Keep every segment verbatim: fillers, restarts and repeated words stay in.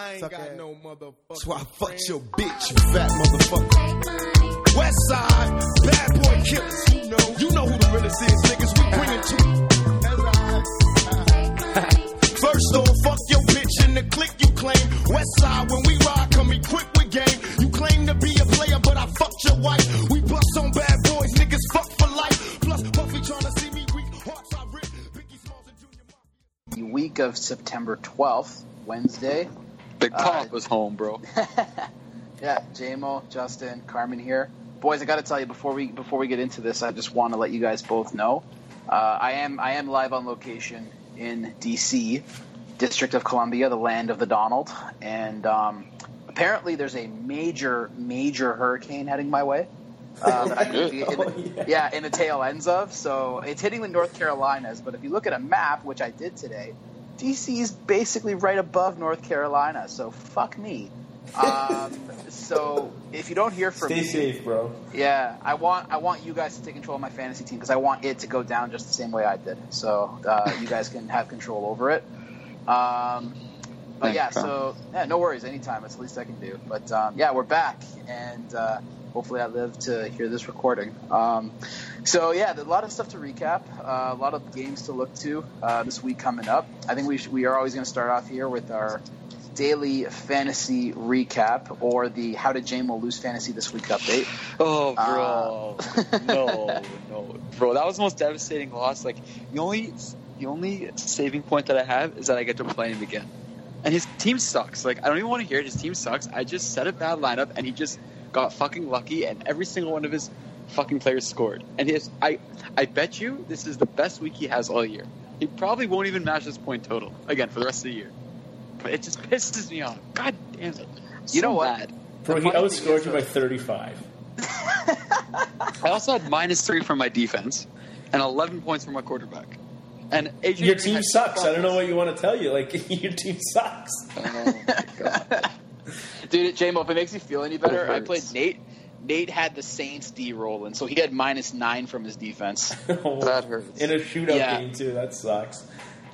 I ain't Suck got ass. no motherfucker. That's why I fucked your bitch, you fat motherfucker. Westside, bad boy killers. You know, you know who the realest is, niggas. We bring it to you. First off, fuck your bitch in the clique you claim. Westside, when we ride, come equipped with game. You claim to be a player, but I fucked your wife. We bust on bad boys, niggas fuck for life. Plus, Puffy trying to see me weak. Hearts I rip. Biggie Smalls and Junior Mafia. The week of September twelfth, Wednesday. Big Pop uh, is home, bro. Yeah, J M O, Justin, Carmen here. Boys, I got to tell you, before we before we get into this, I just want to let you guys both know. Uh, I am I am live on location in D C, District of Columbia, the land of the Donald. And um, apparently there's a major, major hurricane heading my way. Uh, that I could be in the, oh, yeah. yeah, in the tail ends of. So it's hitting the North Carolinas. But if you look at a map, which I did today, D C is basically right above North Carolina, so fuck me. Um, so if you don't hear from me, stay safe, bro. Yeah, I want I want you guys to take control of my fantasy team because I want it to go down just the same way I did. So uh, you guys can have control over it. Um, but yeah, so yeah, no worries. Anytime, it's the least I can do. But um, yeah, we're back, and uh, hopefully I live to hear this recording. Um, so yeah, a lot of stuff to recap, uh, a lot of games to look to uh, this week coming up. I think we sh- we are always going to start off here with our daily fantasy recap, or the How Did J M O Lose Fantasy This Week update. Oh, bro. Uh, no, no. Bro, that was the most devastating loss. Like, the only, the only saving point that I have is that I get to play him again. And his team sucks. Like, I don't even want to hear it. His team sucks. I just set a bad lineup, and he just got fucking lucky, and every single one of his fucking players scored. And his, I, I bet you this is the best week he has all year. He probably won't even match this point total, again, for the rest of the year. But it just pisses me off. God damn it. So you know what? Bro, he outscored you by thirty-five. I also had minus three from my defense and eleven points from my quarterback. And Adrian your team sucks. I don't know what you want to tell you. Like, your team sucks. Oh, my God. Dude, J M O, if it makes you feel any better, I played Nate. Nate had the Saints D rolling, so he had minus nine from his defense. Oh, that hurts. In a shootout yeah. game, too. That sucks.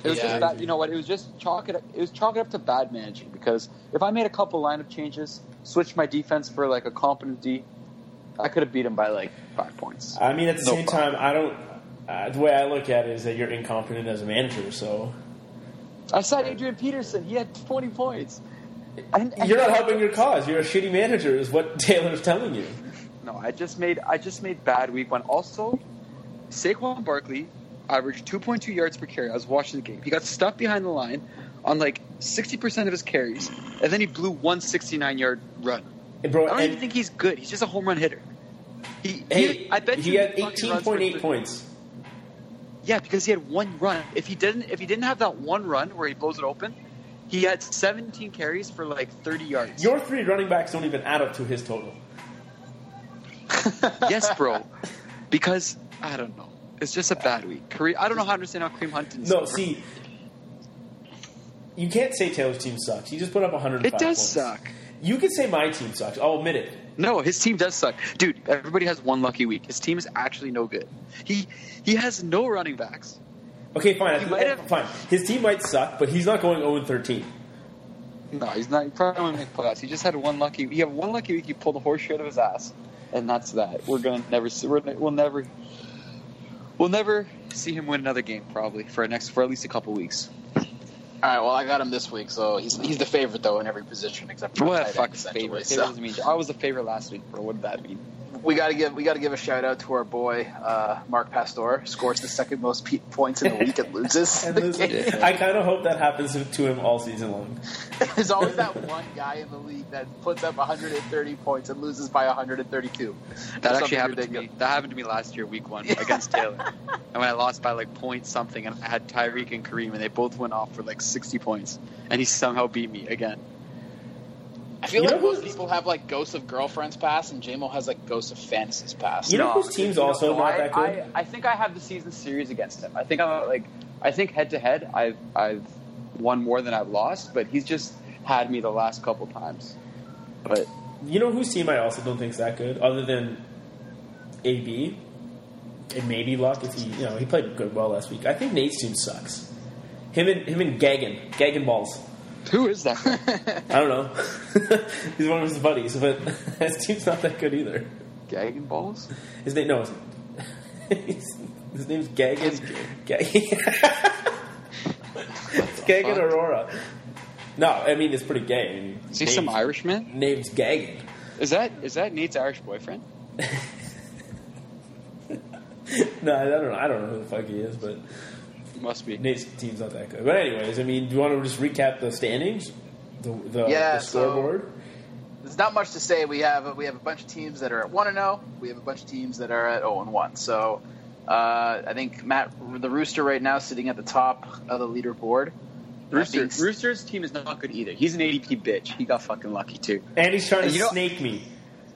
It was yeah, just bad, you know what? It was just chalk it up. It was chalk it up to bad managing because if I made a couple lineup changes, switched my defense for like a competent D, I could have beat him by like five points. I mean, at the no same problem. time, I don't. Uh, the way I look at it is that you're incompetent as a manager. So I signed Adrian Peterson. He had twenty points. And, and you're not helping your cause. You're a shitty manager, is what Taylor's telling you. No, I just made I just made bad week one. Also, Saquon Barkley averaged two point two yards per carry. I was watching the game. He got stuck behind the line on like sixty percent of his carries, and then he blew one sixty-nine-yard run. Hey bro, I don't even think he's good. He's just a home run hitter. He, hey, he, I bet he had eighteen point eight points. Yeah, because he had one run. If he didn't, if he didn't have that one run where he blows it open, he had seventeen carries for like thirty yards. Your three running backs don't even add up to his total. Yes, bro. Because I don't know. It's just a bad week. Kareem, I don't know how to understand how Kareem Hunt didn't No, suffer. See, you can't say Taylor's team sucks. He just put up one hundred five points. It does points. suck. You can say my team sucks. I'll admit it. No, his team does suck. Dude, everybody has one lucky week. His team is actually no good. He he has no running backs. Okay, fine. He might have, fine. His team might suck, but he's not going oh and thirteen. No, he's not. He probably won't make playoffs. He just had one lucky. He had one lucky week. He pulled the horse shit out of his ass, and that's that. We're gonna never. We're, we'll never. We'll never see him win another game, probably, for next for at least a couple weeks. All right, well, I got him this week, so he's he's the favorite, though, in every position except for what the fuck favorite. So. Favorite mean, I was the favorite last week, bro. What did that mean? We got to give we got to give a shout out to our boy uh, Mark Pastore. Scores the second most pe- points in the week and loses. and loses. I kind of hope that happens to him all season long. There's always that one guy in the league that puts up one hundred thirty points and loses by one hundred thirty-two. That That's actually happened ridiculous. to me. That happened to me last year, week one, against Taylor, and when I lost by like point something, and I had Tyreek and Kareem, and they both went off for like sixty points, and he somehow beat me again. I feel you like most people have, like, Ghosts of Girlfriends Pass, and J M O has, like, Ghosts of Fantasies Pass. You know whose team's also no, not I, that good? I, I think I have the season series against him. I think I'm, like, I think head-to-head I've I've won more than I've lost, but he's just had me the last couple times. But you know whose team I also don't think's that good, other than A B and maybe Luck, if he, you know, he played good well last week. I think Nate's team sucks. Him and, him and Gagan. Gagan balls. Who is that guy? I don't know. He's one of his buddies, but his team's not that good either. Gagging Balls? His name, no, his, his name's Gagging. Gagging. It's Gagging Aurora. No, I mean, it's pretty gay. I mean, is he named, some Irishman? Name's Gagging. Is that is that Nate's Irish boyfriend? No, I don't know. I don't know who the fuck he is, but must be. Nate's team's not that good. But anyways, I mean, do you want to just recap the standings, the the, yeah, the scoreboard? So there's not much to say. We have we have a bunch of teams that are at one and zero. We have a bunch of teams that are at zero and one. So uh, I think Matt the Rooster right now sitting at the top of the leaderboard. Rooster, being... Rooster's team is not good either. He's an A D P bitch. He got fucking lucky too. And he's trying and to you know, snake me.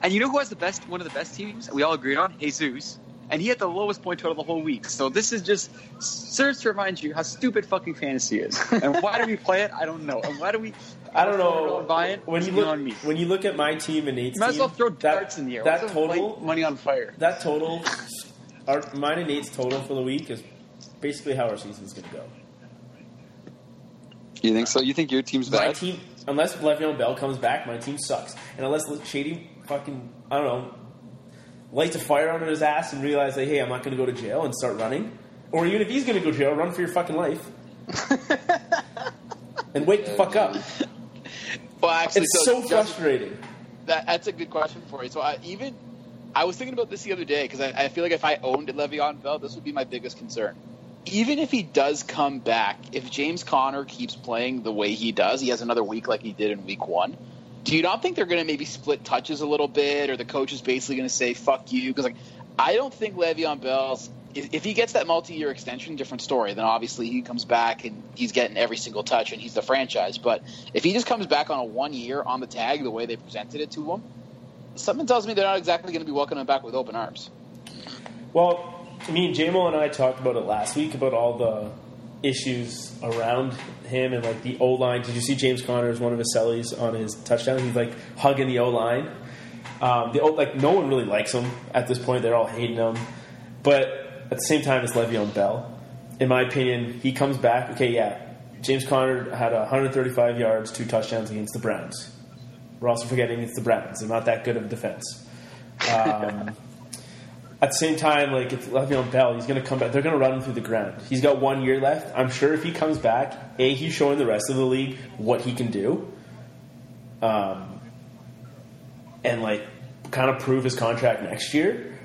And you know who has the best? One of the best teams we all agreed on, Jesus. And he had the lowest point total the whole week. So this is just serves to remind you how stupid fucking fantasy is. And why do we play it? I don't know. And why do we? I don't know. Buy it? When you look on me. When you look at my team and Nate's team, you might as well throw darts in the air. That total money on fire. That total, our mine and Nate's total for the week is basically how our season's going to go. You think so? You think your team's bad? My team, unless Le'Veon Bell comes back, my team sucks. And unless Shady fucking, I don't know, lights a fire under his ass and realize that, hey, I'm not going to go to jail and start running. Or even if he's going to go to jail, run for your fucking life. And wake the fuck up. Well, actually, it's so, so frustrating. That, that's a good question for you. So I, even I was thinking about this the other day because I, I feel like if I owned Le'Veon Bell, this would be my biggest concern. Even if he does come back, if James Conner keeps playing the way he does, he has another week like he did in week one, do you not think they're going to maybe split touches a little bit or the coach is basically going to say, fuck you? Because like, I don't think Le'Veon Bell's – if he gets that multi-year extension, different story. Then obviously he comes back and he's getting every single touch and he's the franchise. But if he just comes back on a one-year on the tag the way they presented it to him, something tells me they're not exactly going to be welcoming him back with open arms. Well – I mean, J-Mo and I talked about it last week about all the issues around him and, like, the O-line. Did you see James Conner as one of his sellies on his touchdown? He's, like, hugging the O-line. Um, the o- like, no one really likes him at this point. They're all hating him. But at the same time, it's Le'Veon Bell. In my opinion, he comes back. Okay, yeah, James Conner had one hundred thirty-five yards, two touchdowns against the Browns. We're also forgetting it's the Browns. They're not that good of a defense. Um At the same time, like, it's Le'Veon Bell. He's going to come back. They're going to run him through the ground. He's got one year left. I'm sure if he comes back, A, he's showing the rest of the league what he can do. Um, and, like, kind of prove his contract next year.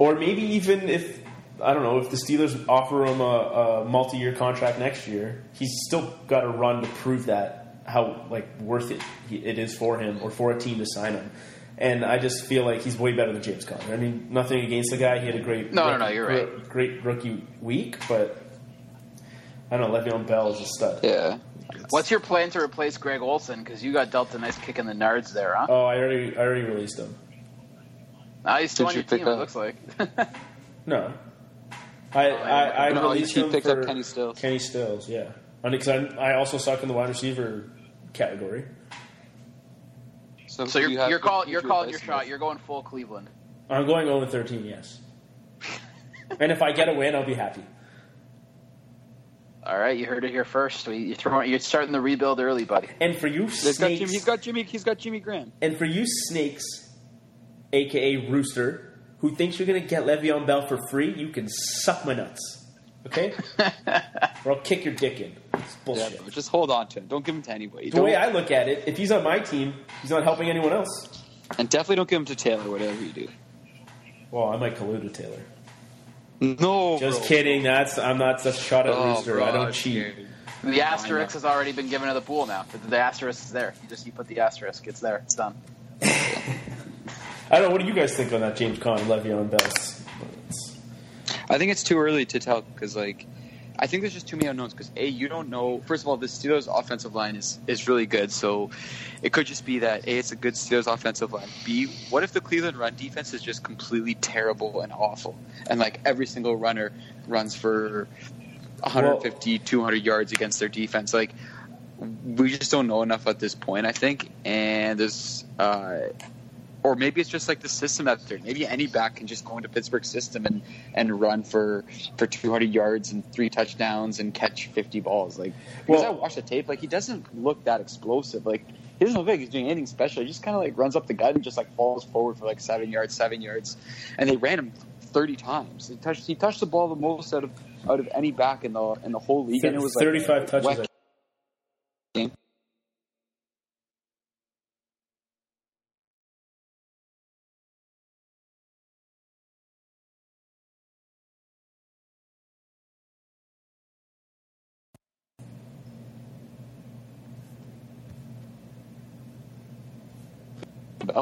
Or maybe even if, I don't know, if the Steelers offer him a, a multi-year contract next year, he's still got to run to prove that, how, like, worth it it is for him or for a team to sign him. And I just feel like he's way better than James Conner. I mean, nothing against the guy. He had a great no, rookie, no, no, you're right. great rookie week, but I don't know. Le'Veon Bell is a stud. Yeah. It's, what's your plan to replace Greg Olsen? Because you got dealt a nice kick in the nards there, huh? Oh, I already, I already released him. Now he's still Did on you your team. Up? It looks like. No, I, I, I no, released him picked for up Kenny Stills. Kenny Stills, yeah. Because I, I also suck in the wide receiver category. So, so you're, you you're, call, you're calling your shot. You're going full Cleveland. I'm going oh and thirteen, yes. And if I get a win, I'll be happy. All right, you heard it here first. You're, throwing, you're starting the rebuild early, buddy. And for you snakes... Got Jimmy, he's got Jimmy He's got Jimmy Graham. And for you snakes, a k a. Rooster, who thinks you're going to get Le'Veon Bell for free, you can suck my nuts. Okay? Or I'll kick your dick in. It's bullshit. Yeah, bro, just hold on to him. Don't give him to anybody. The don't... way I look at it, if he's on my team, he's not helping anyone else. And definitely don't give him to Taylor, whatever you do. Well, I might collude with Taylor. No, just bro. kidding. That's I'm not a shot at oh, Rooster. Bro, I don't cheat. The asterisk has already been given to the pool now. The asterisk is there. You just you put the asterisk. It's there. It's done. I don't know. What do you guys think on that James Conner, Le'Veon Bell? I think it's too early to tell because, like, I think there's just too many unknowns because, A, you don't know. First of all, the Steelers' offensive line is, is really good. So it could just be that, A, it's a good Steelers' offensive line. B, what if the Cleveland run defense is just completely terrible and awful? And, like, every single runner runs for one fifty, Whoa. two hundred yards against their defense. Like, we just don't know enough at this point, I think. And there's uh, – or maybe it's just like the system that's there. Maybe any back can just go into Pittsburgh's system and, and run for, for two hundred yards and three touchdowns and catch fifty balls. Like, because well, I watched the tape, like, he doesn't look that explosive. Like, he doesn't look like he's doing anything special. He just kind of like runs up the gut and just like falls forward for like seven yards, seven yards. And they ran him thirty times. He touched, he touched the ball the most out of out of any back in the in the whole league. thirty, and it was like thirty-five touches. Wet-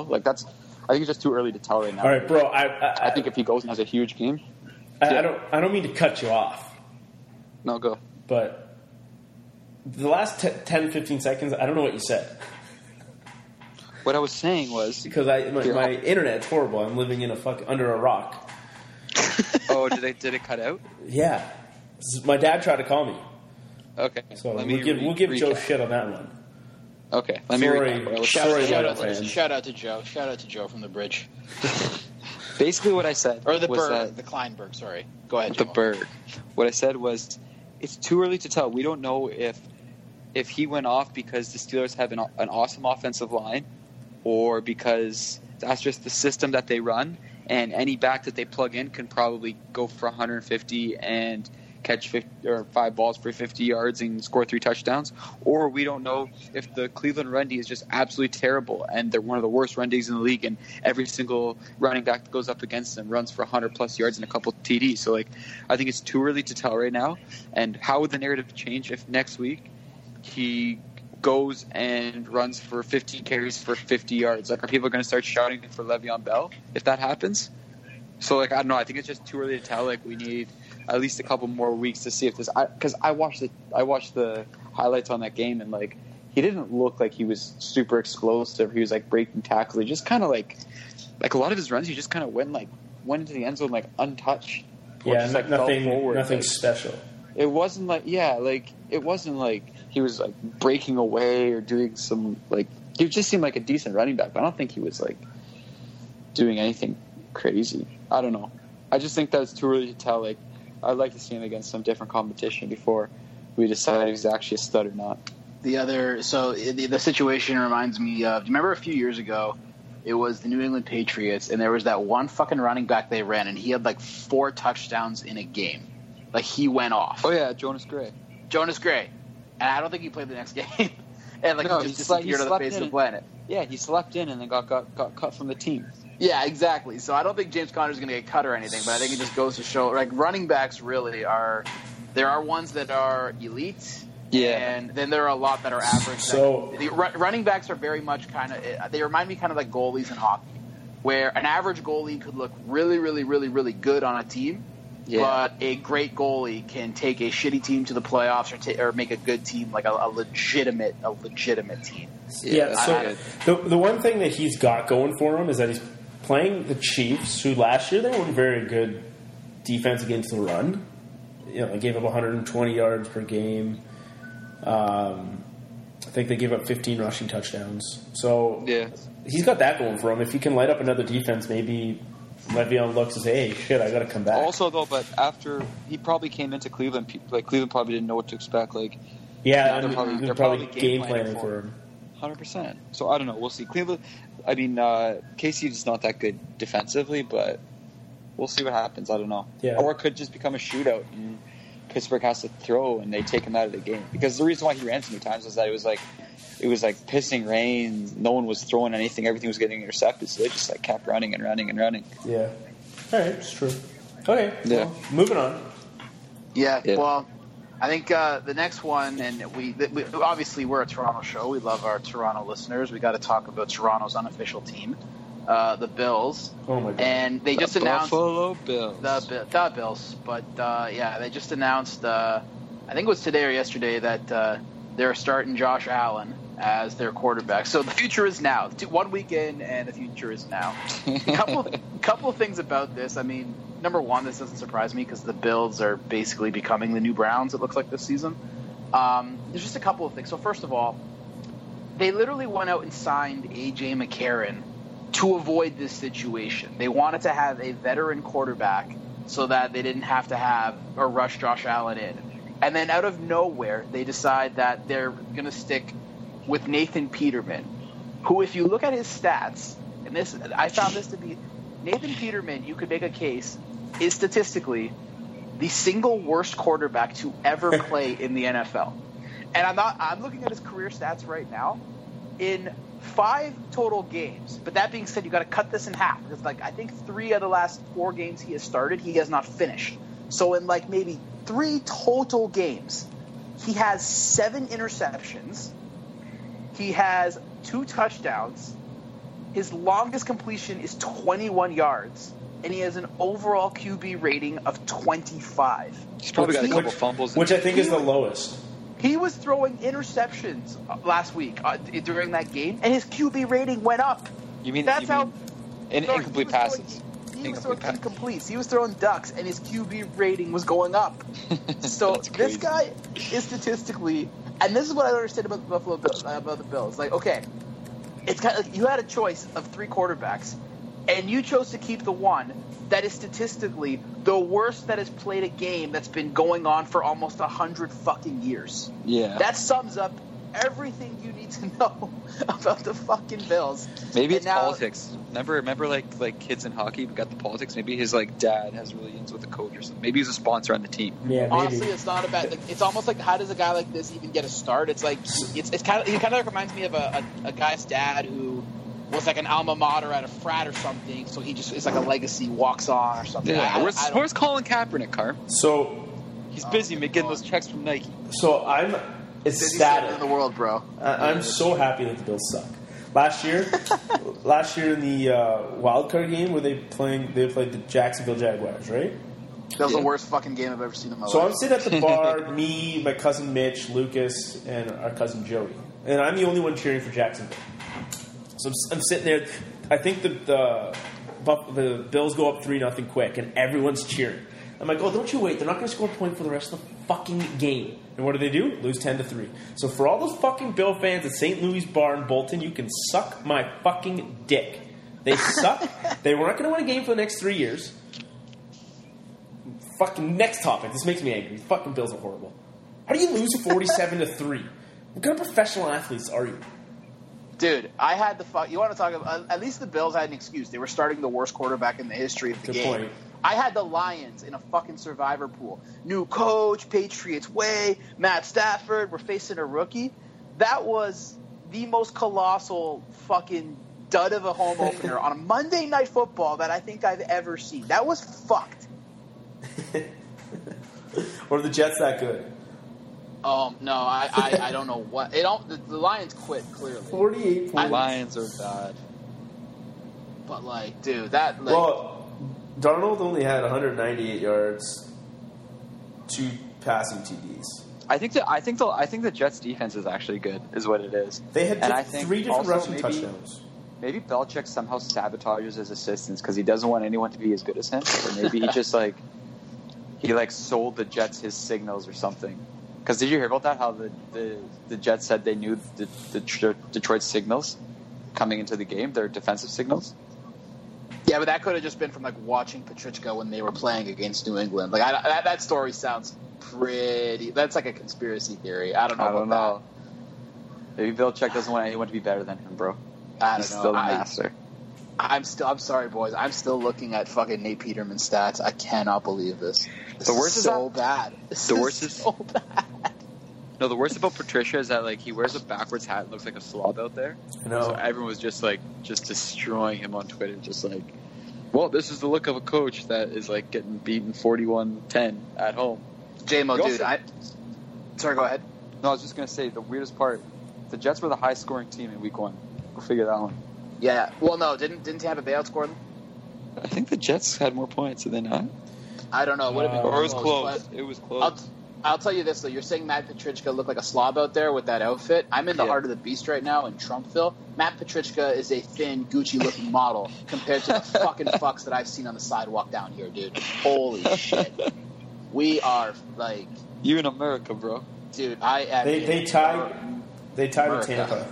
Like that's, I think it's just too early to tell right now. All right, bro. I I, I think if he goes and has a huge game, I, yeah. I don't I don't mean to cut you off. No, go. But the last ten, fifteen seconds, I don't know what you said. What I was saying was because I my, my internet's horrible. I'm living in a fuck under a rock. Oh, did they did it cut out? Yeah, my dad tried to call me. Okay, so Let we'll give re- we'll give re- Joe re- shit on that one. Okay, let sorry, me read shout, sorry, shout, out, shout out to Joe. Shout out to Joe from the bridge. Basically what I said or the was Berg, that, the Kleinberg, sorry. Go ahead, Joe. The Berg. What I said was it's too early to tell. We don't know if if he went off because the Steelers have an, an awesome offensive line or because that's just the system that they run, and any back that they plug in can probably go for one hundred fifty and catch fifty or five balls for fifty yards and score three touchdowns, or we don't know if the Cleveland run D is just absolutely terrible and they're one of the worst run Ds in the league, and every single running back that goes up against them runs for one hundred plus yards and a couple T Ds. So, like, I think it's too early to tell right now. And how would the narrative change if next week he goes and runs for fifteen carries for fifty yards? Like, are people going to start shouting for Le'Veon Bell if that happens? So, like, I don't know. I think it's just too early to tell. Like, we need at least a couple more weeks to see if this – because I watched the I watched the highlights on that game, and, like, he didn't look like he was super explosive. He was, like, breaking tackles. He just kind of, like – like, a lot of his runs, he just kind of went, like, went into the end zone, like, untouched. Yeah, just, like, nothing, nothing like, special. It wasn't like – yeah, like, it wasn't like he was, like, breaking away or doing some, like – he just seemed like a decent running back, but I don't think he was, like, doing anything crazy. I don't know. I just think that it's too early to tell, like, I'd like to see him against some different competition before we decide if he's actually a stud or not. The other, so the, the situation reminds me of, do you remember a few years ago, it was the New England Patriots, and there was that one fucking running back they ran, and he had like four touchdowns in a game. Like, he went off. Oh yeah, Jonas Gray. Jonas Gray. And I don't think he played the next game. And like, no, he just disappeared he on the face of the planet. Yeah, he slept in and then got, got, got cut from the team. Yeah, exactly. So I don't think James Conner is going to get cut or anything, but I think it just goes to show, like, running backs really are – there are ones that are elite, yeah, and then there are a lot that are average. So that, the, running backs are very much kind of – they remind me kind of like goalies in hockey, where an average goalie could look really, really, really, really good on a team, yeah, but a great goalie can take a shitty team to the playoffs or, t- or make a good team, like a, a legitimate a legitimate team. Yeah, yeah so I, the, the one thing that he's got going for him is that he's – playing the Chiefs, who last year they were very good defense against the run. You know, they gave up one hundred twenty yards per game. Um, I think they gave up fifteen rushing touchdowns. So yeah, he's got that going for him. If he can light up another defense, maybe Le'Veon looks and say, "Hey, shit, I got to come back." Also, though, but after he probably came into Cleveland, like Cleveland probably didn't know what to expect. Like, yeah, they're probably, they're probably game planning for him. one hundred percent. So I don't know. We'll see. Cleveland. I mean, uh, K C is not that good defensively, but we'll see what happens. I don't know. Yeah. Or it could just become a shootout, and Pittsburgh has to throw, and they take him out of the game. Because the reason why he ran so many times was that it was like it was like pissing rain. No one was throwing anything. Everything was getting intercepted. So they just like kept running and running and running. Yeah. All right. It's true. Okay. Yeah. Well, moving on. Yeah. yeah. Well, I think uh, the next one, and we, we obviously we're a Toronto show. We love our Toronto listeners. We got to talk about Toronto's unofficial team, uh, the Bills. Oh my God! And they the just announced Buffalo Bills. The, the Bills, but uh, yeah, they just announced. Uh, I think it was today or yesterday that uh, they're starting Josh Allen as their quarterback. So the future is now. One week in, and the future is now. A couple, couple of things about this. I mean, number one, this doesn't surprise me because the Bills are basically becoming the new Browns, it looks like, this season. Um, there's just a couple of things. So, first of all, they literally went out and signed A J McCarron to avoid this situation. They wanted to have a veteran quarterback so that they didn't have to have or rush Josh Allen in. And then out of nowhere, they decide that they're going to stick with Nathan Peterman, who, if you look at his stats, and this I found this to be Nathan Peterman, you could make a case, is statistically the single worst quarterback to ever play in the N F L. And I'm not I'm looking at his career stats right now. In five total games, but that being said, you got to cut this in half because, like, I think three of the last four games he has started, he has not finished. So in like maybe three total games, he has seven interceptions. He has two touchdowns. His longest completion is twenty-one yards, and he has an overall Q B rating of twenty-five. He's probably got a couple fumbles, which I think is the lowest. He was throwing interceptions last week uh, during that game, and his Q B rating went up. You mean that's you how? Mean, sorry, incomplete he passes. Throwing, he incomplete was throwing pass. incompletes. He was throwing ducks, and his Q B rating was going up. So this guy is statistically, and this is what I understand about the Buffalo Bills. About the Bills, like okay, it's kind of, like, you had a choice of three quarterbacks, and you chose to keep the one that is statistically the worst that has played a game that's been going on for almost one hundred fucking years. Yeah. That sums up everything you need to know about the fucking Bills. Maybe and it's now, politics. Remember, remember like, like kids in hockey got the politics? Maybe his like dad has relations with a coach or something. Maybe he's a sponsor on the team. Yeah, honestly, maybe. It's not about like, – it's almost like how does a guy like this even get a start? It's like – it's it's kind of – he kind of reminds me of a, a, a guy's dad who – was like an alma mater at a frat or something, so he just is like a legacy walks on or something. Yeah, I, where's, I where's Colin Kaepernick, Carm? So he's busy oh, making those checks from Nike. So I'm ecstatic in the world, bro. I, I'm so happy that the Bills suck. Last year, last year in the uh, wild card game, were they playing? They played the Jacksonville Jaguars, right? That was yeah. the worst fucking game I've ever seen in my so life. So I'm sitting at the bar, me, my cousin Mitch, Lucas, and our cousin Joey, and I'm the only one cheering for Jacksonville. So I'm, I'm sitting there. I think the, the the Bills go up three nothing quick, and everyone's cheering. I'm like, oh, don't you wait. They're not going to score a point for the rest of the fucking game. And what do they do? Lose ten to three. So for all those fucking Bill fans at Saint Louis Bar in Bolton, you can suck my fucking dick. They suck. They were not going to win a game for the next three years. Fucking next topic. This makes me angry. Fucking Bills are horrible. How do you lose forty-seven to three? What kind of professional athletes are you? Dude, I had the fuck. You want to talk about? At least the Bills had an excuse. They were starting the worst quarterback in the history of the Good game. Point. I had the Lions in a fucking survivor pool. New coach, Patriots way, Matt Stafford. We're facing a rookie. That was the most colossal fucking dud of a home opener on a Monday Night Football that I think I've ever seen. That was fucked. Or the Jets that good? Um, no, I, I, I don't know what. It don't, the, the Lions quit, clearly. forty-eight points. The Lions are bad. But, like, dude, that. Like, well, Darnold only had one hundred ninety-eight yards, two passing T Ds. I think the I think the I think the Jets defense is actually good, is what it is. They had and I think three different rushing maybe, touchdowns. Maybe Belichick somehow sabotages his assistants because he doesn't want anyone to be as good as him, or maybe he just like he like sold the Jets his signals or something. Because did you hear about that? How the, the, the Jets said they knew the, the tr- Detroit signals coming into the game, their defensive signals? Yeah, but that could have just been from like watching Patricia when they were playing against New England. Like I, that, that story sounds pretty. That's like a conspiracy theory. I don't know. I don't about know. That. Maybe Belichick doesn't want anyone to be better than him, bro. I don't He's know. Still the I, master. I'm still. I'm sorry, boys. I'm still looking at fucking Nate Peterman's stats. I cannot believe this. This the worst is so is that, bad. This the worst is, is so bad. No, the worst about Patricia is that like he wears a backwards hat and looks like a slob out there. No. So everyone was just like just destroying him on Twitter, just like, well, this is the look of a coach that is like getting beaten forty-one ten at home. J-Mo, dude, also, I sorry, go ahead. No, I was just gonna say the weirdest part, the Jets were the high scoring team in week one. Go figure that one. Yeah. Well no, didn't didn't Tampa Bay outscore them? I think the Jets had more points, did they not? I don't know. It would have been uh, it was close. It was close. I'll tell you this, though. You're saying Matt Patricia looked like a slob out there with that outfit. I'm in the yeah. heart of the beast right now in Trumpville. Matt Patricia is a thin, Gucci-looking model compared to the fucking fucks that I've seen on the sidewalk down here, dude. Holy shit. We are, like... You in America, bro. Dude, I am... They, they tied They tied with Tampa.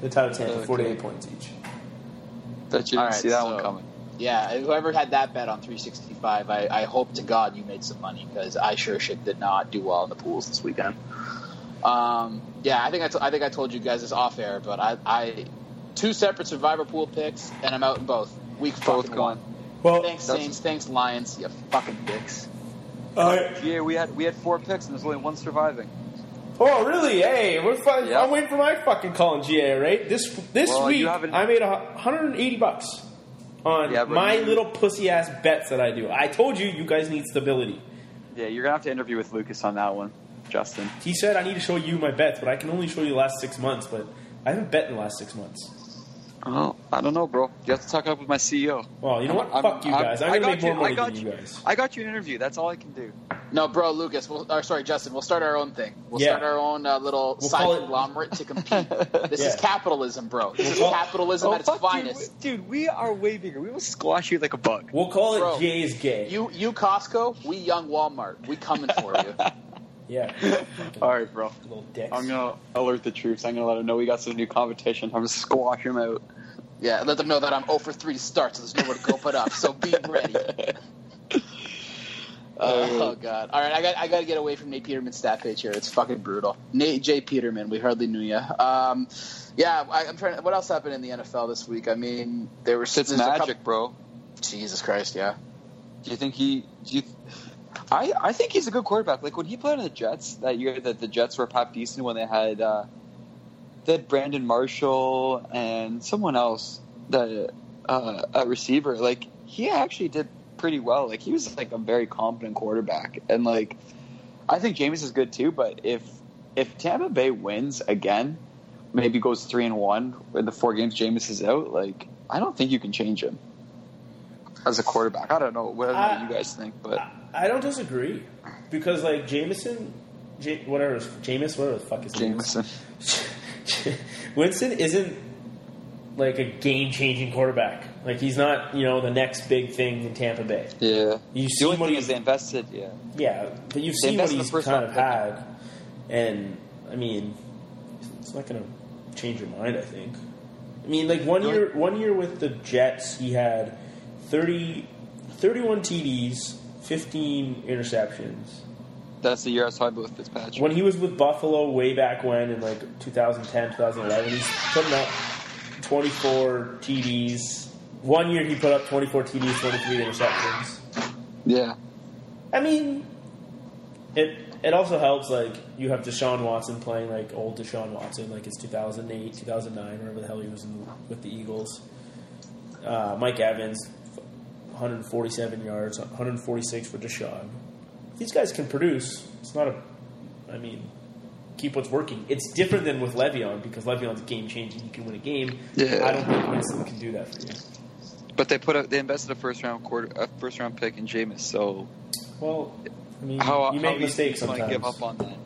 They tied with Tampa, okay. forty-eight points each. Bet you didn't right, see that so, one coming. Yeah, whoever had that bet on three sixty-five, I, I hope to God you made some money, because I sure shit did not do well in the pools this weekend. Um, yeah, I think I, t- I think I told you guys this off air, but I, I two separate survivor pool picks, and I'm out in both. Week both gone. Well, thanks Saints, thanks Lions, you fucking dicks. Uh, yeah, we had we had four picks, and there's only one surviving. Oh, really? Hey, we're fine. Yep. I'm waiting for my fucking Colin G A, right? This this well, week, I made one hundred eighty bucks on yeah, my you, little pussy-ass bets that I do. I told you, you guys need stability. Yeah, you're going to have to interview with Lucas on that one, Justin. He said, I need to show you my bets, but I can only show you the last six months, but I haven't bet in the last six months. Oh, I don't know, bro. You have to talk up with my C E O. Well, you know what? I'm, Fuck I'm, you guys. I'm, I'm going to make more money than you, you guys. I got you an interview. That's all I can do. No, bro, Lucas. We'll, or sorry, Justin. We'll start our own thing. We'll yeah. start our own uh, little we'll side conglomerate to compete. This yeah. is capitalism, bro. This is well, capitalism oh, at its finest. Dude, dude, we are way bigger. We will squash you like a bug. We'll call it bro, Jay's Gay. You, you Costco. We young Walmart. We coming for you. Yeah. All right, bro. Little dicks. I'm going to alert the troops. I'm going to let them know we got some new competition. I'm going to squash them out. Yeah, let them know that I'm zero for three to start, so there's nowhere to go but up. So be ready. Uh, oh God! All right, I got I got to get away from Nate Peterman's stat page here. It's fucking brutal. Nate J Peterman, we hardly knew ya. Um, yeah, I, I'm trying. To, what else happened in the N F L this week? I mean, there were it's magic, couple, bro. Jesus Christ, yeah. Do you think he? Do you? I, I think he's a good quarterback. Like when he played on the Jets that year, that the Jets were half decent when they had uh, they had Brandon Marshall and someone else, the uh, a receiver. Like he actually did pretty well. Like he was like a very competent quarterback, and like I think Jameis is good too, but if if Tampa Bay wins again, maybe goes three and one in the four games Jameis is out, like I don't think you can change him as a quarterback. I don't know what uh, you guys think, but I don't disagree, because like Jameson J- whatever is Jameis whatever the fuck is Jameson Winston isn't like a game-changing quarterback. Like, he's not, you know, the next big thing in Tampa Bay. Yeah. You see the only what thing is they invested, yeah. Yeah, but you've they seen what he's kind of had. And, I mean, it's not going to change your mind, I think. I mean, like, one year one year with the Jets, he had thirty, thirty-one T Ds, fifteen interceptions. That's the year I was talking about with Fitzpatrick. When he was with Buffalo way back when, in, like, two thousand ten, two thousand eleven, he's putting up twenty-four T Ds. One year he put up twenty-four T Ds, twenty-three interceptions. Yeah. I mean, it it also helps, like, you have Deshaun Watson playing, like, old Deshaun Watson. Like, it's two thousand eight, two thousand nine, wherever the hell he was in, with the Eagles. Uh, Mike Evans, one hundred forty-seven yards, one hundred forty-six for Deshaun. These guys can produce. It's not a... I mean... keep what's working. It's different than with Le'Veon, because Le'Veon's game changing. You can win a game. Yeah. I don't think Winston can do that for you. But they put a, they invested a first round quarter a first round pick in Jameis. So, well, I mean, how, you make mistakes sometimes. Want to give up on that?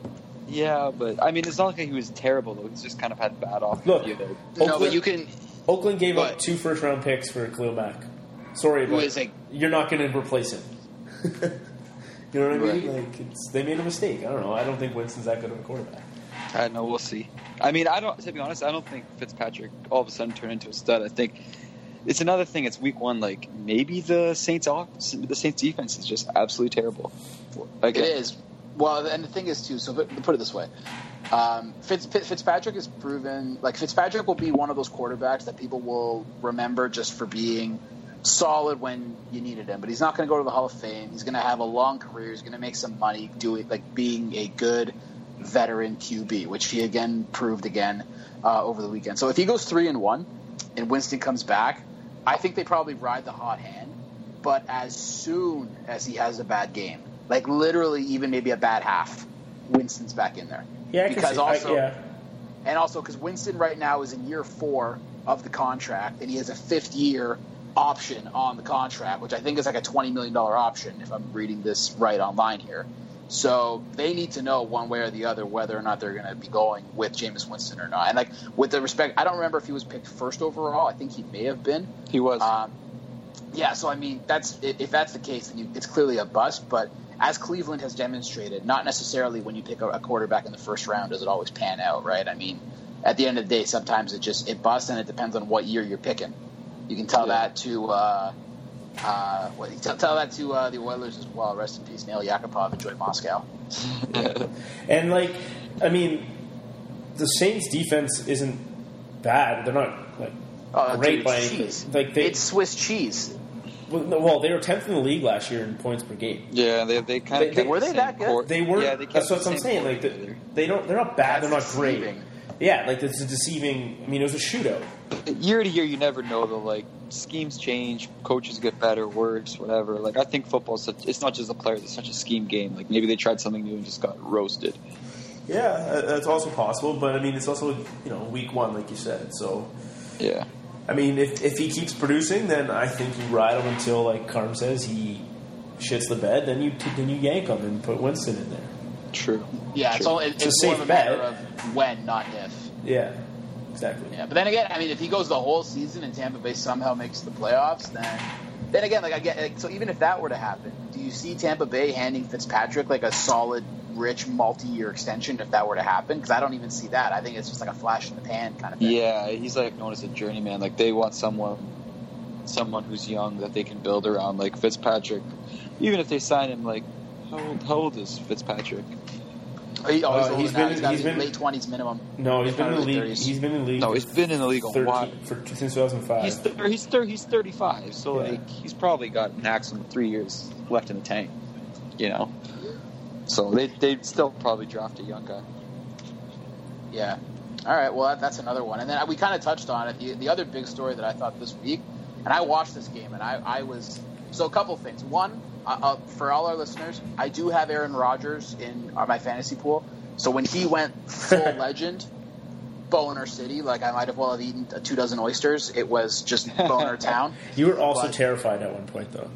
Yeah, but I mean, it's not like he was terrible though. He's just kind of had bad off. Look, Oakland, no, but you can. Oakland gave but, up two first round picks for Khalil Mack. Sorry, but like, you're not going to replace him. You know what I mean? Right. Like, it's, they made a mistake. I don't know. I don't think Winston's that good of a quarterback. I know. We'll see. I mean, I don't. To be honest, I don't think Fitzpatrick all of a sudden turned into a stud. I think it's another thing. It's week one. Like maybe the Saints off, the Saints defense is just absolutely terrible. Like, it is. Well, and the thing is too. So put it this way: um, Fitz, Fitzpatrick is proven. Like Fitzpatrick will be one of those quarterbacks that people will remember just for being solid when you needed him, but he's not going to go to the Hall of Fame. He's going to have a long career. He's going to make some money doing like being a good veteran Q B, which he again proved again uh, over the weekend. So if he goes three and one, and Winston comes back, I think they probably ride the hot hand. But as soon as he has a bad game, like literally even maybe a bad half, Winston's back in there. Yeah, because I see, also, I, yeah. and also because Winston right now is in year four of the contract, and he has a fifth year option on the contract, which I think is like a twenty million dollars option if I'm reading this right online here. So they need to know one way or the other whether or not they're going to be going with Jameis Winston or not. And like with the respect, I don't remember if he was picked first overall. I think he may have been. He was. Um, yeah, so I mean, that's if that's the case, then you, it's clearly a bust. But as Cleveland has demonstrated, not necessarily when you pick a, a quarterback in the first round does it always pan out, right? I mean, at the end of the day, sometimes it just it busts, and it depends on what year you're picking. You can tell yeah. that to uh, uh, well, you can tell that to uh, the Oilers as well. Rest in peace, Neil Yakupov. Enjoy Moscow. yeah. And like, I mean, the Saints' defense isn't bad. They're not like oh, great dude, by cheese. Like they, it's Swiss cheese. Well, they were tenth in the league last year in points per game. Yeah, they they kind of they, were the they that good? Court. They were. Yeah, they that's what the I'm saying. Like the, they don't. They're not bad. That's they're not deceiving. Great. Yeah, like it's a deceiving. I mean, it was a shootout. Year to year, you never know though. Like schemes change, coaches get better, worse, whatever. Like I think football is such, it's not just the players; it's such a scheme game. Like maybe they tried something new and just got roasted. Yeah, that's also possible. But I mean, it's also you know week one, like you said. So yeah. I mean, if if he keeps producing, then I think you ride him until, like Carm says, he shits the bed. Then you then you yank him and put Winston in there. True. Yeah, True. it's all it's, it's a more safe of a matter bet. Of when, not if. Yeah, exactly. Yeah, but then again, I mean, if he goes the whole season and Tampa Bay somehow makes the playoffs, then then again, like I get like, so even if that were to happen, do you see Tampa Bay handing Fitzpatrick like a solid, rich multi-year extension if that were to happen? Because I don't even see that. I think it's just like a flash in the pan kind of thing. Yeah, he's like known as a journeyman. Like they want someone, someone who's young that they can build around. Like Fitzpatrick, even if they sign him, like how old, how old is Fitzpatrick? Oh, he's, uh, he's been he's, he's been late twenties minimum. No, he's been in the league. thirties. He's been in the league. No, he's been in the league a while since two thousand five. He's th- he's, th- he's thirty-five, so yeah. like he's probably got an maximum three years left in the tank. You know. So they they'd still probably draft a young guy. Yeah. All right. Well, that, that's another one. And then we kind of touched on it. The, the other big story that I thought this week, and I watched this game, and I, I was so a couple things. One, uh, for all our listeners, I do have Aaron Rodgers in my fantasy pool. So when he went full legend, Boner City, like I might have well have eaten two dozen oysters. It was just Boner Town. You were also but, terrified at one point, though.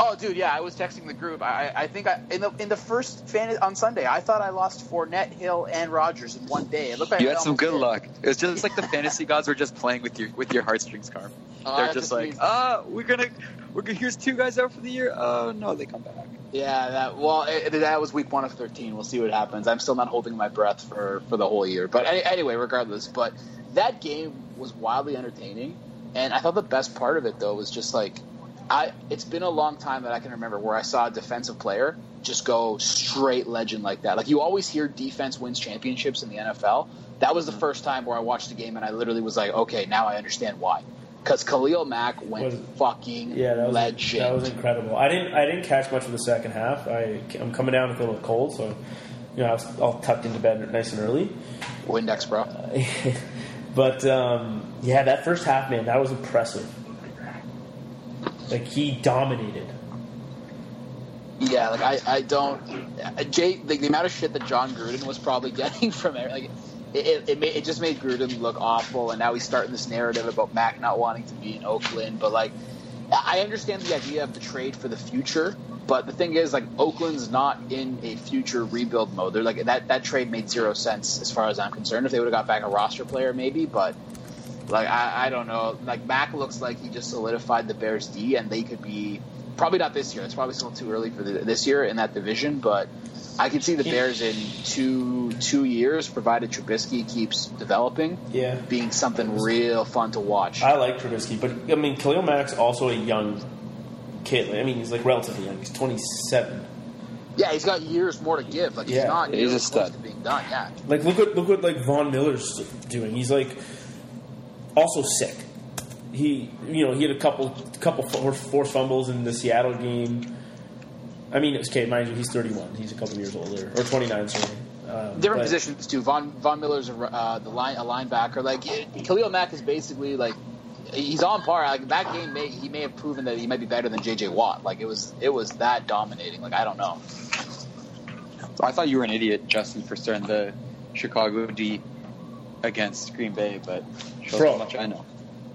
Oh, dude, yeah, I was texting the group. I, I think I, in the in the first fan on Sunday, I thought I lost Fournette, Hill, and Rodgers in one day. It looked like you I had some good did. luck. It was just like the fantasy gods were just playing with your with your heartstrings, Carm. Uh, They're just like, ah, oh, we're gonna, we're gonna, here's two guys out for the year. Oh no, they come back. Yeah, that well, it, that was week one of thirteen. We'll see what happens. I'm still not holding my breath for, for the whole year. But any, anyway, regardless, but that game was wildly entertaining, and I thought the best part of it though was just like. I, it's been a long time that I can remember where I saw a defensive player just go straight legend like that. Like you always hear defense wins championships in the N F L. That was the first time where I watched the game and I literally was like, okay, now I understand why. Because Khalil Mack went was, fucking yeah, that was, legend. That was incredible. I didn't I didn't catch much of the second half. I, I'm coming down with a little cold, so you know I was all tucked into bed nice and early. Windex, bro. Uh, but um, yeah, that first half, man, that was impressive. Like, he dominated. Yeah, like, I, I don't... Jay, like, the amount of shit that Jon Gruden was probably getting from it, like, it, it, it, made, it just made Gruden look awful, and now he's starting this narrative about Mac not wanting to be in Oakland, but, like, I understand the idea of the trade for the future, but the thing is, like, Oakland's not in a future rebuild mode. They're, like, that, that trade made zero sense as far as I'm concerned. If they would have got back a roster player, maybe, but... Like, I, I don't know. Like, Mac looks like he just solidified the Bears' D, and they could be – probably not this year. It's probably still too early for the, this year in that division, but I could see the yeah. Bears in two two years, provided Trubisky keeps developing, yeah. being something Trubisky. real fun to watch. I like Trubisky, but, I mean, Khalil Mack's also a young kid. I mean, he's, like, relatively young. He's twenty-seven. Yeah, he's got years more to give. Like, he's yeah. not he's close stud. to being done, yeah. Like, look what, look what, like, Von Miller's doing. He's, like – also sick. He, you know, he had a couple, couple forced fumbles in the Seattle game. I mean, it was okay, mind you, he's thirty-one. He's a couple years older, or twenty-nine. Sorry. Um, Different but, positions too. Von Von Miller's a, uh, the line a linebacker. Like Khalil Mack is basically like he's on par. Like that game, may, he may have proven that he might be better than J J. Watt. Like it was, it was that dominating. Like I don't know. I thought you were an idiot, Justin, for starting the Chicago D against Green Bay, but shows Bro, how much I know.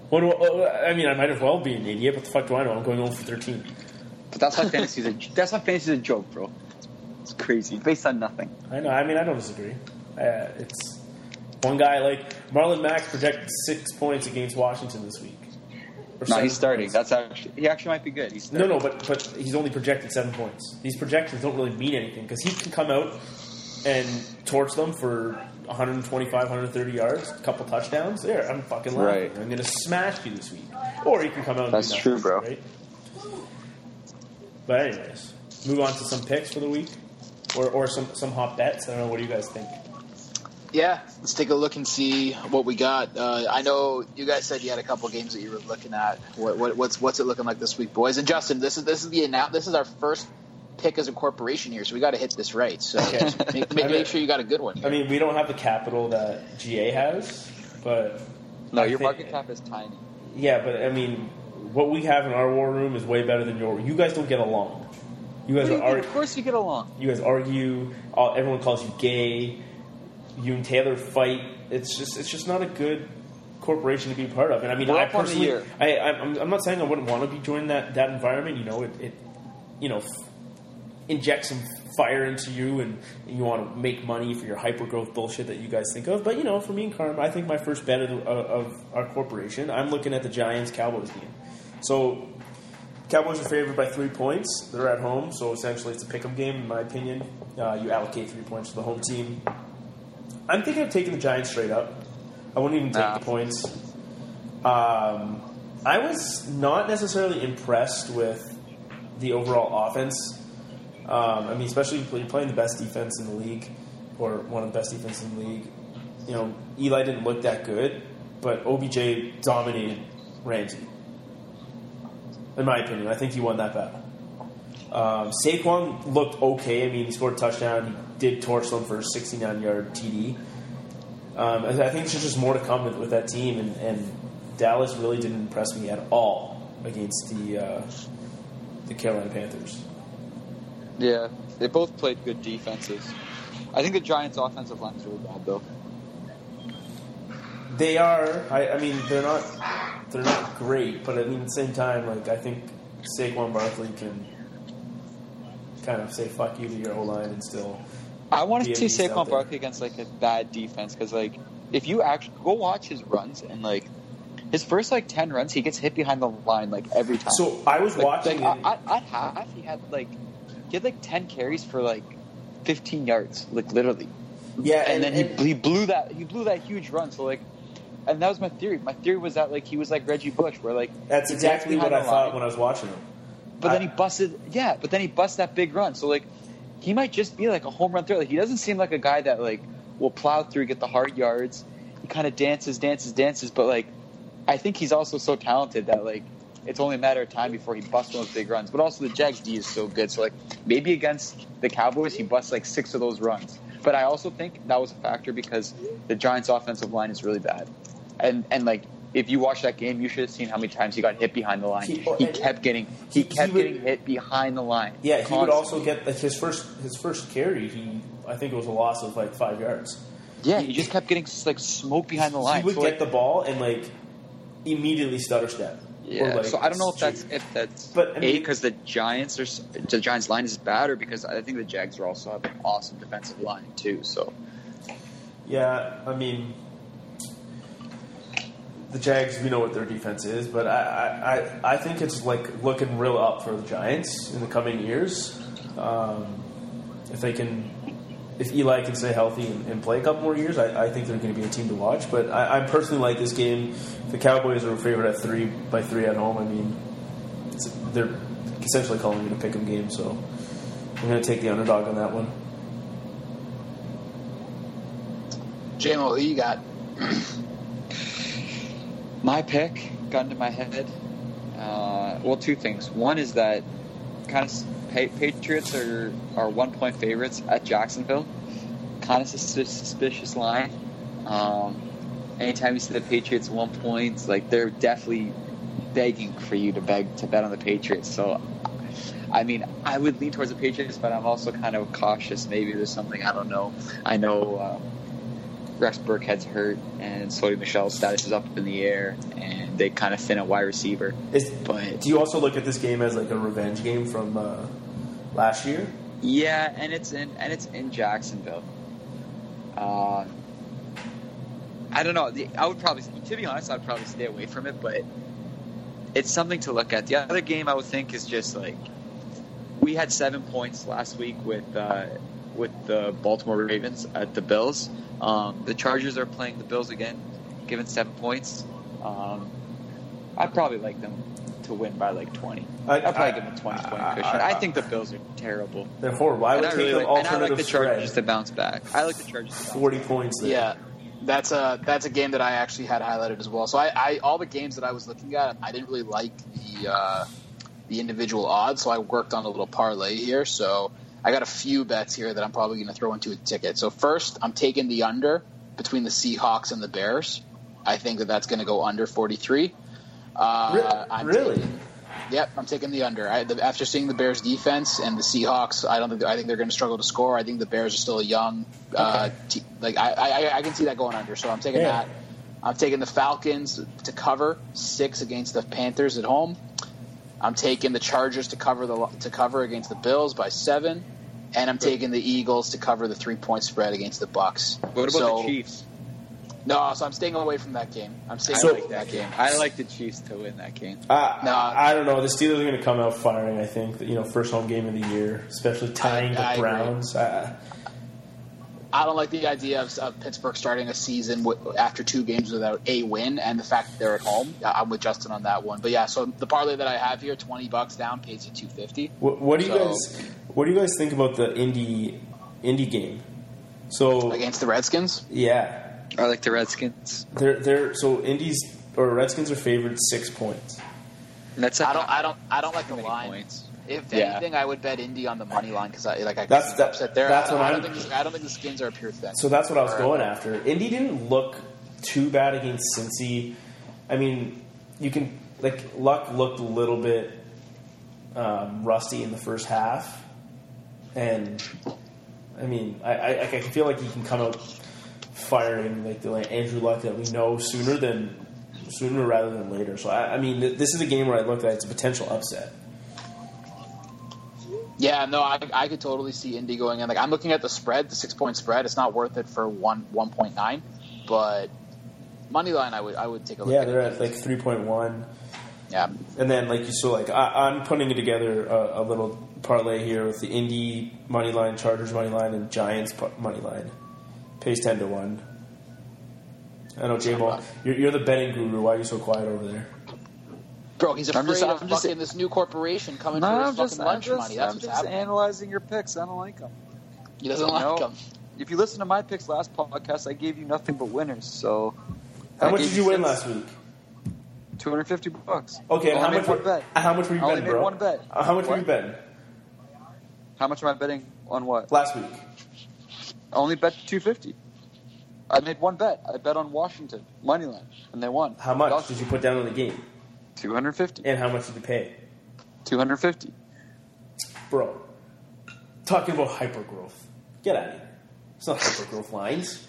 What do I, I mean, I might as well be an idiot. What the fuck do I know? I'm going zero for thirteen. But that's why fantasy's a that's why fantasy's a joke, bro. It's crazy, based on nothing. I know. I mean, I don't disagree. Uh, it's one guy like Marlon Mack projected six points against Washington this week. No, he's starting. Points. That's actually he actually might be good. He's no, no, but but he's only projected seven points. These projections don't really mean anything because he can come out and torch them for one twenty-five, one thirty yards, a couple touchdowns. There, I'm fucking laughing. Right. I'm going to smash you this week. Or you can come out and That's do nothing, true, bro. Right? But anyways, move on to some picks for the week or, or some, some hot bets. I don't know. What do you guys think? Yeah, let's take a look and see what we got. Uh, I know you guys said you had a couple games that you were looking at. What, what, what's what's it looking like this week, boys? And Justin, this is this is the this is our first pick as a corporation here, so we got to hit this right. So okay. just make, make, I mean, make sure you got a good one here. I mean, we don't have the capital that G A has, but no, I your think, market cap is tiny. Yeah, but I mean, what we have in our war room is way better than your. You guys don't get along. You guys what do you are. Of course, you get along. You guys argue. All, everyone calls you gay. You and Taylor fight. It's just it's just not a good corporation to be part of. And I mean, We're I personally, I, I'm, I'm not saying I wouldn't want to be joining that, that environment. You know, it, it you know, f- injects some fire into you, and, and you want to make money for your hypergrowth bullshit that you guys think of. But you know, for me and Karm, I think my first bet of, of our corporation, I'm looking at the Giants Cowboys game. So Cowboys are favored by three points. They're at home, so essentially it's a pick 'em game, in my opinion. Uh, you allocate three points to the home team. I'm thinking of taking the Giants straight up. I wouldn't even take nah. the points. Um, I was not necessarily impressed with the overall offense. Um, I mean, especially when you're playing the best defense in the league, or one of the best defenses in the league. You know, Eli didn't look that good, but O B J dominated Ramsey. In my opinion, I think he won that battle. Um, Saquon looked okay. I mean, he scored a touchdown. He did torch them for a sixty-nine-yard T D. Um, I think there's just more to come with, with that team, and, and Dallas really didn't impress me at all against the uh, the Carolina Panthers. Yeah, they both played good defenses. I think the Giants' offensive line is really bad, though. They are. I, I mean, they're not. They're not great, but I mean, at the same time, like I think Saquon Barkley can kind of say fuck you to your O-line and still. I want to see Saquon Barkley against like a bad defense, because like if you actually go watch his runs, and like his first like ten runs, he gets hit behind the line like every time. So I was like, watching. Like, I, I, I'd half he had like he had like ten carries for like fifteen yards, like literally. Yeah, and, and then and, he he blew that he blew that huge run. So like. And that was my theory. My theory was that like he was like Reggie Bush, where like that's exactly what I thought when I was watching him. But I, then he busted, yeah. But then he busts that big run. So like, he might just be like a home run throw. Like, he doesn't seem like a guy that like will plow through, get the hard yards. He kind of dances, dances, dances. But like, I think he's also so talented that like it's only a matter of time before he busts those big runs. But also the Jags D is so good. So like maybe against the Cowboys he busts like six of those runs. But I also think that was a factor because the Giants' offensive line is really bad. And and like if you watch that game, you should have seen how many times he got hit behind the line. He, he kept getting he, he kept he would, getting hit behind the line. Yeah, constantly. He would also get like, his first his first carry. He I think it was a loss of like five yards. Yeah, he, he just kept getting like smoked behind the line. He would so, get like, the ball and like immediately stutter step. Yeah, like, so I don't know if that's if that's but, I mean, a because the Giants are the Giants line is bad, or because I think the Jags are also have an awesome defensive line too. So yeah, I mean. The Jags, we know what their defense is, but I, I, I think it's like looking real up for the Giants in the coming years. Um, if they can, if Eli can stay healthy and, and play a couple more years, I, I think they're going to be a team to watch. But I, I personally like this game. The Cowboys are favored at three by three at home. I mean, it's, they're essentially calling it a pick 'em game, so I'm going to take the underdog on that one. J-Mo, who you got? My pick got into my head. Uh, well, two things. One is that kind of Patriots are, are one-point favorites at Jacksonville. Kind of suspicious line. Um, anytime you see the Patriots one point, like they're definitely begging for you to beg to bet on the Patriots. So, I mean, I would lean towards the Patriots, but I'm also kind of cautious. Maybe there's something I don't know. I know. Um, Rex Burkhead's hurt, and Sony Michel's status is up in the air, and they kind of thin a wide receiver. Is, but do you also look at this game as like a revenge game from uh, last year? Yeah, and it's in and it's in Jacksonville. Uh, I don't know. The, I would probably, to be honest, I'd probably stay away from it, but it's something to look at. The other game I would think is just like we had seven points last week with. Uh, with the Baltimore Ravens at the Bills. Um, the Chargers are playing the Bills again, given seven points. Um, I probably like them to win by like twenty. I, I'll probably I, give them a twenty-point cushion. I, I, I think the Bills are terrible. They're horrible. I would take really, an alternative. And I like the Chargers to bounce back. I like the Chargers. To Forty back. points. There. Yeah, that's a that's a game that I actually had highlighted as well. So I, I all the games that I was looking at, I didn't really like the uh, the individual odds. So I worked on a little parlay here. So I got a few bets here that I'm probably going to throw into a ticket. So first, I'm taking the under between the Seahawks and the Bears. I think that that's going to go under forty-three. Uh, I'm really? Taking, yep, I'm taking the under. I, the, after seeing the Bears' defense and the Seahawks, I don't think I think they're going to struggle to score. I think the Bears are still a young. Uh, okay. te- like I, I, I can see that going under. So I'm taking yeah. that. I'm taking the Falcons to cover six against the Panthers at home. I'm taking the Chargers to cover the to cover against the Bills by seven, and I'm taking the Eagles to cover the three point spread against the Bucs. What about so, the Chiefs? No, so I'm staying away from that game. I'm staying so, away from that game. I like the Chiefs to win that game. Uh, no, I, I don't know. The Steelers are going to come out firing, I think. You know, first home game of the year, especially tying I, the I Browns. Uh, I don't like the idea of, of Pittsburgh starting a season with, after two games without a win, and the fact that they're at home. I'm with Justin on that one. But yeah, so the parlay that I have here, twenty bucks down, pays you two fifty. What, what do you so, guys? What do you guys think about the Indy Indy game? So against the Redskins? Yeah. I like the Redskins. They're they're so Indies or Redskins are favored six points. And that's I don't I don't I don't like the line. Points. If yeah. anything, I would bet Indy on the money line because I like I that's that, upset there. That's I, what I don't I'm, think I don't think the Skins are a pure thing. So that's what I was or, going after. Indy didn't look too bad against Cincy. I mean, you can like Luck looked a little bit um, rusty in the first half, and I mean I, I I feel like he can come out. Firing like the like, Andrew Luck that we know sooner than sooner rather than later. So I, I mean, th- this is a game where I look at it's a potential upset. Yeah, no, I, I could totally see Indy going in. Like I'm looking at the spread, the six point spread. It's not worth it for one one point nine, but money line, I would I would take a look. Yeah, at they're it. At like three point one. Yeah, and then like you so like I, I'm putting together a, a little parlay here with the Indy money line, Chargers money line, and Giants money line. Pays ten to one. I know, J-Ball, you're, you're the betting guru. Why are you so quiet over there? Bro, he's afraid I'm just, of I'm just, fucking this new corporation coming no, for his I'm fucking just, lunch I'm money. Just, That's I'm just happening. analyzing your picks. I don't like them. He doesn't like know, them. If you listen to my picks last podcast, I gave you nothing but winners. So, how I much did you win last week? Two hundred fifty bucks. Okay, and how much? Were, bet. How much were you I betting, bro? One bet. Uh, how much what? were you betting? How much am I betting on what? Last week. I only bet two fifty. I made one bet. I bet on Washington money line, and they won. How much Washington. did you put down on the game? two hundred fifty. And how much did you pay? two hundred fifty. Bro, talking about hypergrowth. Get out of here. It's not hypergrowth lines.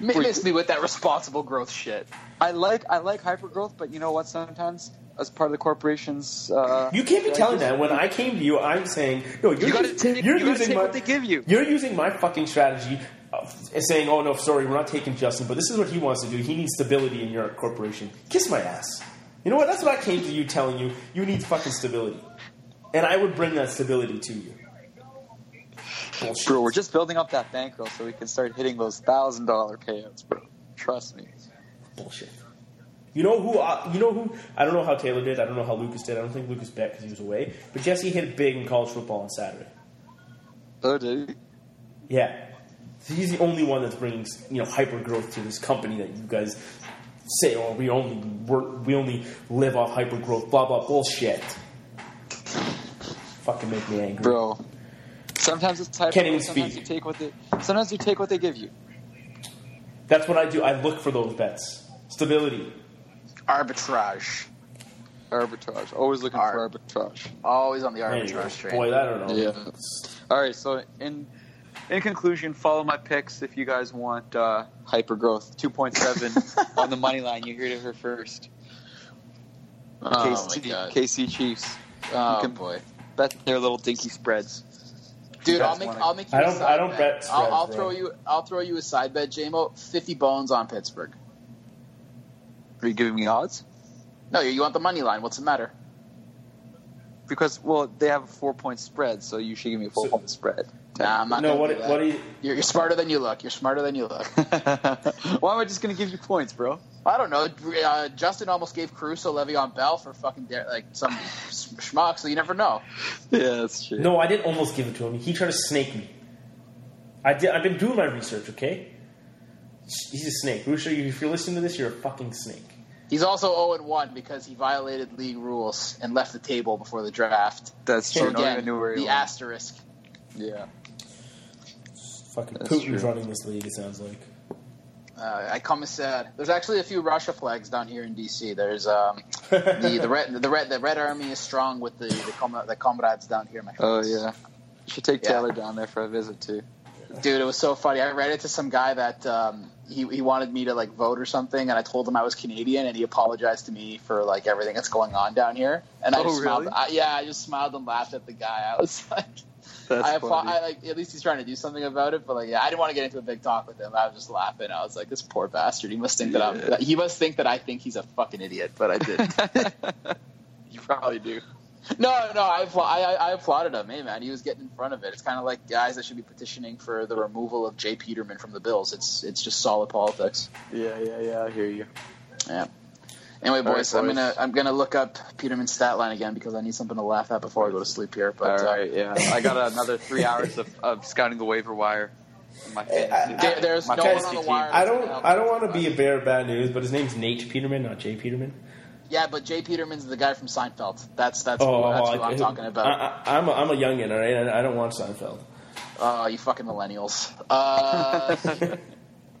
Miss me with that responsible growth shit. I like I like hypergrowth, but you know what? Sometimes as part of the corporation's, uh, you can't be telling that. When I came to you, I'm saying, "No, you're, you gotta take, you're you using take my, what they give you. You're using my fucking strategy, of saying, oh no, sorry, we're not taking Justin, but this is what he wants to do. He needs stability in your corporation. Kiss my ass. You know what? That's what I came to you telling you. You need fucking stability, and I would bring that stability to you." Bullshit. Bro, we're just building up that bankroll so we can start hitting those thousand dollar payouts, bro. Trust me. Bullshit. You know who? Uh, you know who? I don't know how Taylor did. I don't know how Lucas did. I don't think Lucas bet because he was away. But Jesse hit big in college football on Saturday. Oh, did he? Yeah, he's the only one that's bringing you know hyper growth to this company that you guys say, "Oh, we only work, we only live off hyper growth." Blah blah bullshit. Fucking make me angry, bro. Sometimes it's hyper. Can't even sometimes speak. You take what they, sometimes you take what they give you. That's what I do. I look for those bets. Stability. Arbitrage. Arbitrage. Always looking Ar- for arbitrage. Always on the arbitrage train. Boy, I don't know. Yeah. All right, so in in conclusion, follow my picks if you guys want uh, hypergrowth. two point seven on the money line. You heard it here first. Oh, K C, my God. K C Chiefs. Oh, you can boy. Bet their little dinky spreads. Dude, I'll make I'll make you I don't, a side I don't bet. bet spreads, I'll, I'll throw you I'll throw you a side bet, J-Mo. fifty bones on Pittsburgh. Are you giving me odds? No, you want the money line. What's the matter? Because, well, they have a four-point spread, so you should give me a four-point so, spread. Nah, I'm not no, what, do that. What do you... You're, you're smarter than you look. You're smarter than you look. Why am I just going to give you points, bro? I don't know. Uh, Justin almost gave Caruso Le'Veon Bell for fucking dare, like some schmuck, so you never know. Yeah, that's true. No, I didn't almost give it to him. He tried to snake me. I did, I've been doing my research, okay? He's a snake. Rusha, if you're listening to this, you're a fucking snake. He's also zero and one because he violated league rules and left the table before the draft. That's true. Again, no, I knew where he the went. Asterisk. Yeah. Fucking That's Putin's true. Running this league, it sounds like. Uh, I come as sad. There's actually a few Russia flags down here in D C. There's um, the the red the red the red army is strong with the the, com- the comrades down here in my house. Oh yeah, you should take yeah. Taylor down there for a visit too. Dude, it was so funny. I read it to some guy that um, he he wanted me to like vote or something, and I told him I was Canadian, and he apologized to me for like everything that's going on down here. And I oh, just really? smiled. I, yeah, I just smiled and laughed at the guy. I was like, that's I, funny. I like at least he's trying to do something about it. But like, yeah, I didn't want to get into a big talk with him. I was just laughing. I was like, this poor bastard. He must think yeah. that I'm. He must think that I think he's a fucking idiot. But I didn't. You probably do. No, no, I, I I applauded him. Hey, man, he was getting in front of it. It's kind of like guys that should be petitioning for the removal of Jay Peterman from the Bills. It's it's just solid politics. Yeah, yeah, yeah. I hear you. Yeah. Anyway, boys, right, boys, I'm gonna I'm gonna look up Peterman's stat line again because I need something to laugh at before I go to sleep here. But all right, uh, yeah, I got another three hours of, of scouting the waiver wire. In my I, I, there, there's my no one on the wire. I don't I don't want to be a bearer of bad news, but his name's Nate Peterman, not Jay Peterman. Yeah, but Jay Peterman's the guy from Seinfeld. That's that's, oh, that's who I, I'm talking about. I, I, I'm a, I'm a youngin, all right? I, I don't watch Seinfeld. Oh, you fucking millennials. Uh,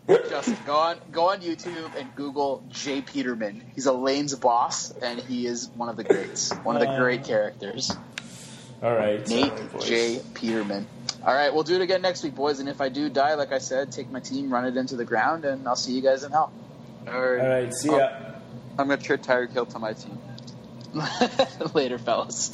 just go on go on YouTube and Google Jay Peterman. He's Elaine's boss, and he is one of the greats. One of the great characters. All right. Nate right, Jay Peterman. All right, we'll do it again next week, boys. And if I do die, like I said, take my team, run it into the ground, and I'll see you guys in hell. All right. All right, see ya. Oh. I'm going to trade Tyreek Hill to my team. Later, fellas.